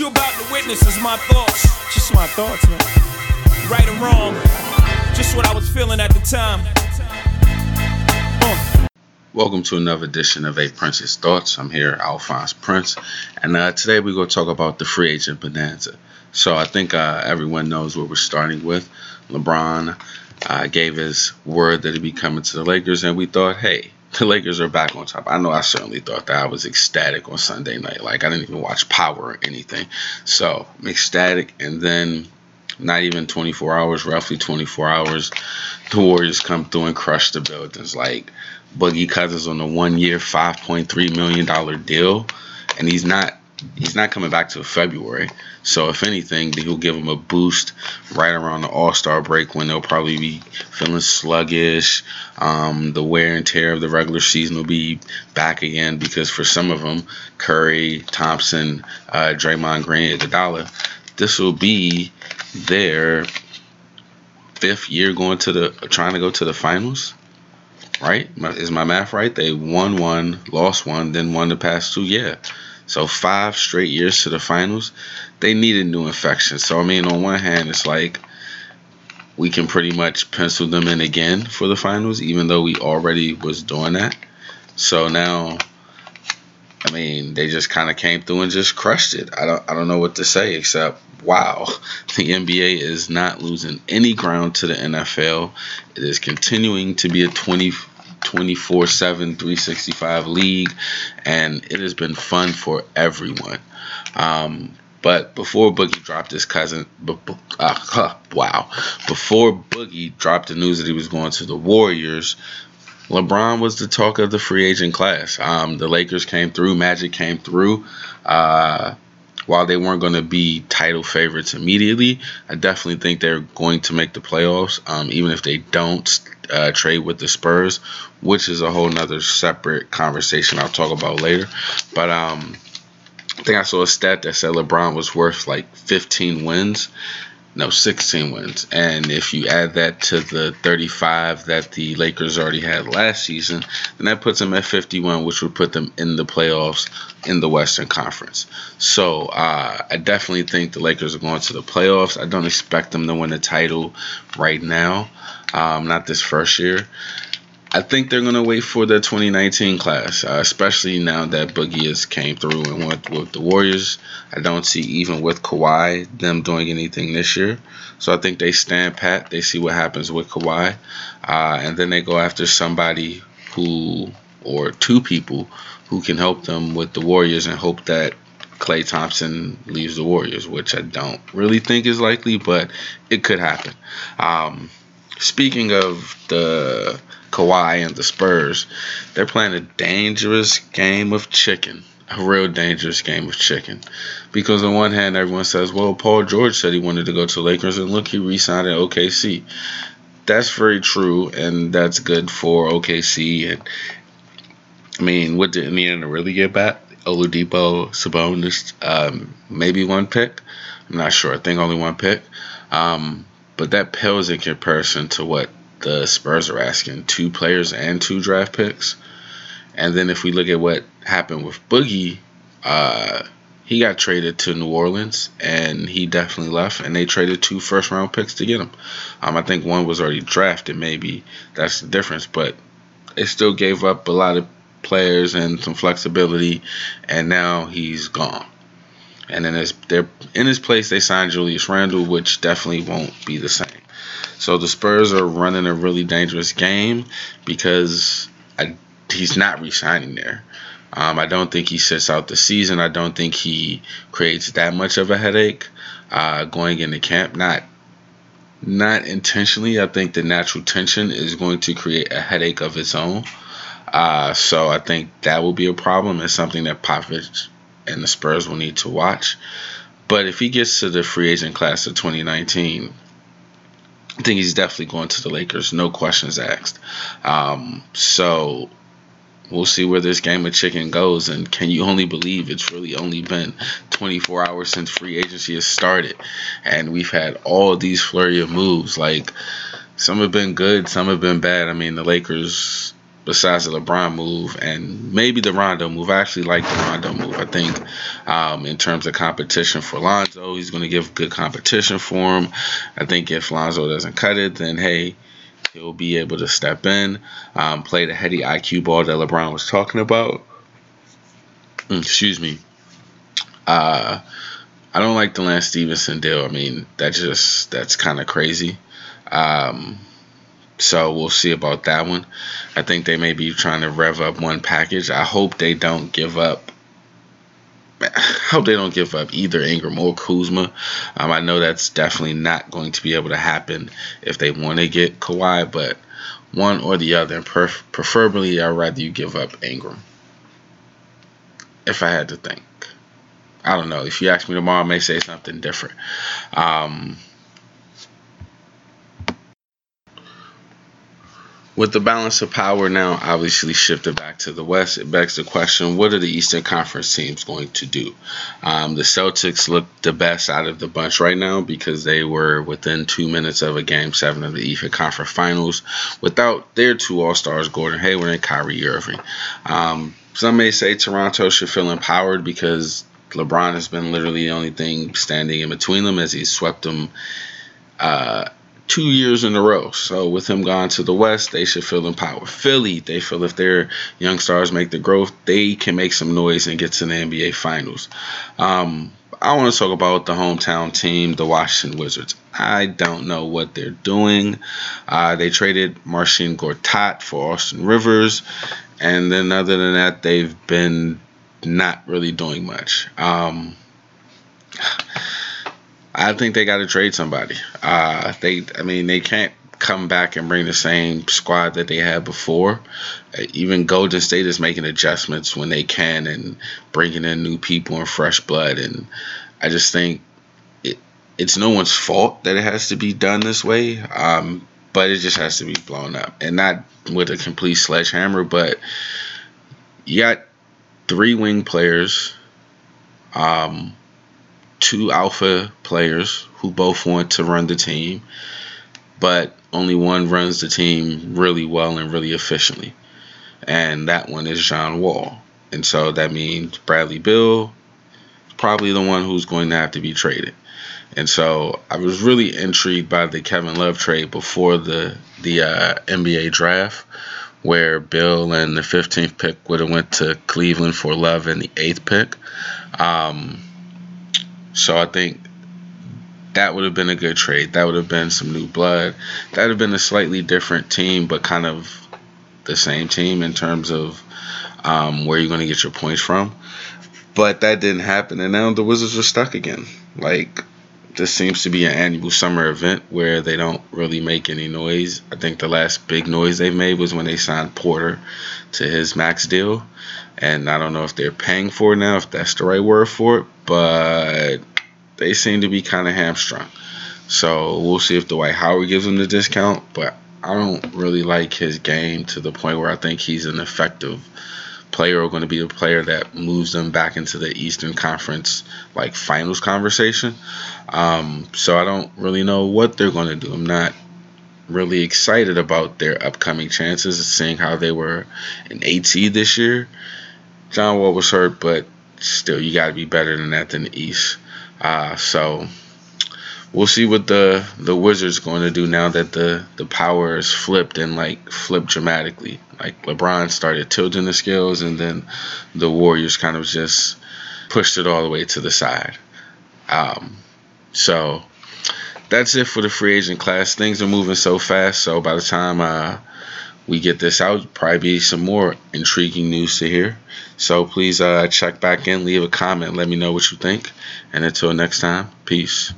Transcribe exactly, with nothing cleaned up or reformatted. you're about to witness is my thoughts. Just my thoughts, man. Right or wrong, just what I was feeling at the time. Uh. Welcome to another edition of A Prince's Thoughts. I'm here, Alphonse Prince, and uh, today we're going to talk about the free agent bonanza. So I think uh, everyone knows what we're starting with. LeBron uh, gave his word that he'd be coming to the Lakers, and we thought, hey, the Lakers are back on top. I know I certainly thought that. I was ecstatic on Sunday night. Like, I didn't even watch Power or anything. So, I'm ecstatic. And then, not even twenty-four hours, roughly twenty-four hours, the Warriors come through and crush the buildings. Like, Boogie Cousins on a one-year, five point three million dollars deal. And he's not he's not coming back till February. So, if anything, he'll give him a boost right around the All-Star break when they'll probably be feeling sluggish. Um, the wear and tear of the regular season will be back again because for some of them, Curry, Thompson, uh, Draymond Green, at the dollar, this will be their fifth year going to the trying to go to the finals. Right? Is my math right? They won one, lost one, then won the past two. Yeah. So five straight years to the finals, they needed new infections. So, I mean, on one hand, it's like we can pretty much pencil them in again for the finals, even though we already was doing that. So now, I mean, they just kind of came through and just crushed it. I don't, I don't know what to say except, wow, the N B A is not losing any ground to the N F L. It is continuing to be a twenty-four seven, three sixty-five league, and it has been fun for everyone. Um, but before Boogie dropped his cousin, bu- bu- uh, huh, wow, before Boogie dropped the news that he was going to the Warriors, LeBron was the talk of the free agent class. Um, the Lakers came through, Magic came through. Uh, while they weren't going to be title favorites immediately, I definitely think they're going to make the playoffs, um, even if they don't uh, trade with the Spurs, which is a whole nother separate conversation I'll talk about later. But um, I think I saw a stat that said LeBron was worth like fifteen wins. No, sixteen wins. And if you add that to the thirty-five that the Lakers already had last season, then that puts them at fifty-one, which would put them in the playoffs in the Western Conference. So uh, I definitely think the Lakers are going to the playoffs. I don't expect them to win the title right now, um, not this first year. I think they're going to wait for the twenty nineteen class, uh, especially now that Boogie has came through and went with the Warriors. I don't see, even with Kawhi, them doing anything this year. So I think they stand pat. They see what happens with Kawhi. Uh, and then they go after somebody who, or two people, who can help them with the Warriors and hope that Klay Thompson leaves the Warriors, which I don't really think is likely, but it could happen. Um, speaking of the Kawhi and the Spurs, they're playing a dangerous game of chicken, a real dangerous game of chicken. Because on one hand, everyone says, well, Paul George said he wanted to go to the Lakers, and look, he re-signed at O K C. That's very true, and that's good for O K C. And I mean, what did Indiana really get back? Oladipo, Sabonis, um, maybe one pick. I'm not sure. I think only one pick. Um, but that pales in comparison to what the Spurs are asking, two players and two draft picks. And then if we look at what happened with Boogie, uh, he got traded to New Orleans, and he definitely left, and they traded two first-round picks to get him. Um, I think one was already drafted, maybe. That's the difference. But it still gave up a lot of players and some flexibility, and now he's gone. And then as they're in his place, they signed Julius Randle, which definitely won't be the same. So the Spurs are running a really dangerous game because I, he's not re-signing there. Um, I don't think he sits out the season. I don't think he creates that much of a headache uh, going into camp. Not not intentionally. I think the natural tension is going to create a headache of its own. Uh, so I think that will be a problem and something that Popovich and the Spurs will need to watch. But if he gets to the free agent class of twenty nineteen, I think he's definitely going to the Lakers, no questions asked. Um, so we'll see where this game of chicken goes. And can you only believe it's really only been twenty-four hours since free agency has started? And we've had all these flurry of moves. Like, some have been good, some have been bad. I mean, the Lakers besides the LeBron move and maybe the Rondo move. I actually like the Rondo move. I think um, in terms of competition for Lonzo, he's going to give good competition for him. I think if Lonzo doesn't cut it, then, hey, he'll be able to step in, um, play the heady I Q ball that LeBron was talking about. Excuse me. Uh, I don't like the Lance Stevenson deal. I mean, that just that's kind of crazy. Um, so we'll see about that one. I think they may be trying to rev up one package. I hope they don't give up. I hope they don't give up either Ingram or Kuzma. Um, I know that's definitely not going to be able to happen if they want to get Kawhi, but one or the other. And pref- preferably, I'd rather you give up Ingram. If I had to think. I don't know. If you ask me tomorrow, I may say something different. Um, with the balance of power now obviously shifted back to the West, it begs the question, what are the Eastern Conference teams going to do? Um, the Celtics look the best out of the bunch right now because they were within two minutes of a Game seven of the Eastern Conference Finals without their two All-Stars, Gordon Hayward and Kyrie Irving. Um, some may say Toronto should feel empowered because LeBron has been literally the only thing standing in between them as he's swept them uh, two years in a row. So with him gone to the West, they should feel empowered. Philly, they feel if their young stars make the growth, they can make some noise and get to the N B A Finals. Um, I want to talk about the hometown team, the Washington Wizards. I don't know what they're doing. Uh, they traded Marcin Gortat for Austin Rivers. And then other than that, they've been not really doing much. Um, I think they got to trade somebody. Uh, they, I mean, they can't come back and bring the same squad that they had before. Uh, even Golden State is making adjustments when they can and bringing in new people and fresh blood. And I just think it, it's no one's fault that it has to be done this way. Um, but it just has to be blown up. And not with a complete sledgehammer, but you got three wing players, um, two alpha players who both want to run the team, but only one runs the team really well and really efficiently. And that one is John Wall. And so that means Bradley Beal is probably the one who's going to have to be traded. And so I was really intrigued by the Kevin Love trade before the, the uh, N B A draft, where Bill and the fifteenth pick would have went to Cleveland for Love and the eighth pick. Um, so I think that would have been a good trade. That would have been some new blood. That would have been a slightly different team, but kind of the same team in terms of um, where you're going to get your points from. But that didn't happen, and now the Wizards are stuck again. Like, this seems to be an annual summer event where they don't really make any noise. I think the last big noise they made was when they signed Porter to his max deal. And I don't know if they're paying for it now, if that's the right word for it, but they seem to be kind of hamstrung. So we'll see if Dwight Howard gives them the discount, but I don't really like his game to the point where I think he's an effective player or going to be the player that moves them back into the Eastern Conference like finals conversation. Um, so I don't really know what they're going to do. I'm not really excited about their upcoming chances of seeing how they were in eight seed this year. John Wall was hurt, but still, you got to be better than that in the East. Uh, so we'll see what the, the Wizards going to do now that the, the power is flipped and like flipped dramatically. Like LeBron started tilting the scales, and then the Warriors kind of just pushed it all the way to the side. Um, so that's it for the free agent class. Things are moving so fast, so by the time uh, we get this out, probably be some more intriguing news to hear. So please uh, check back in, leave a comment, let me know what you think. And until next time, peace.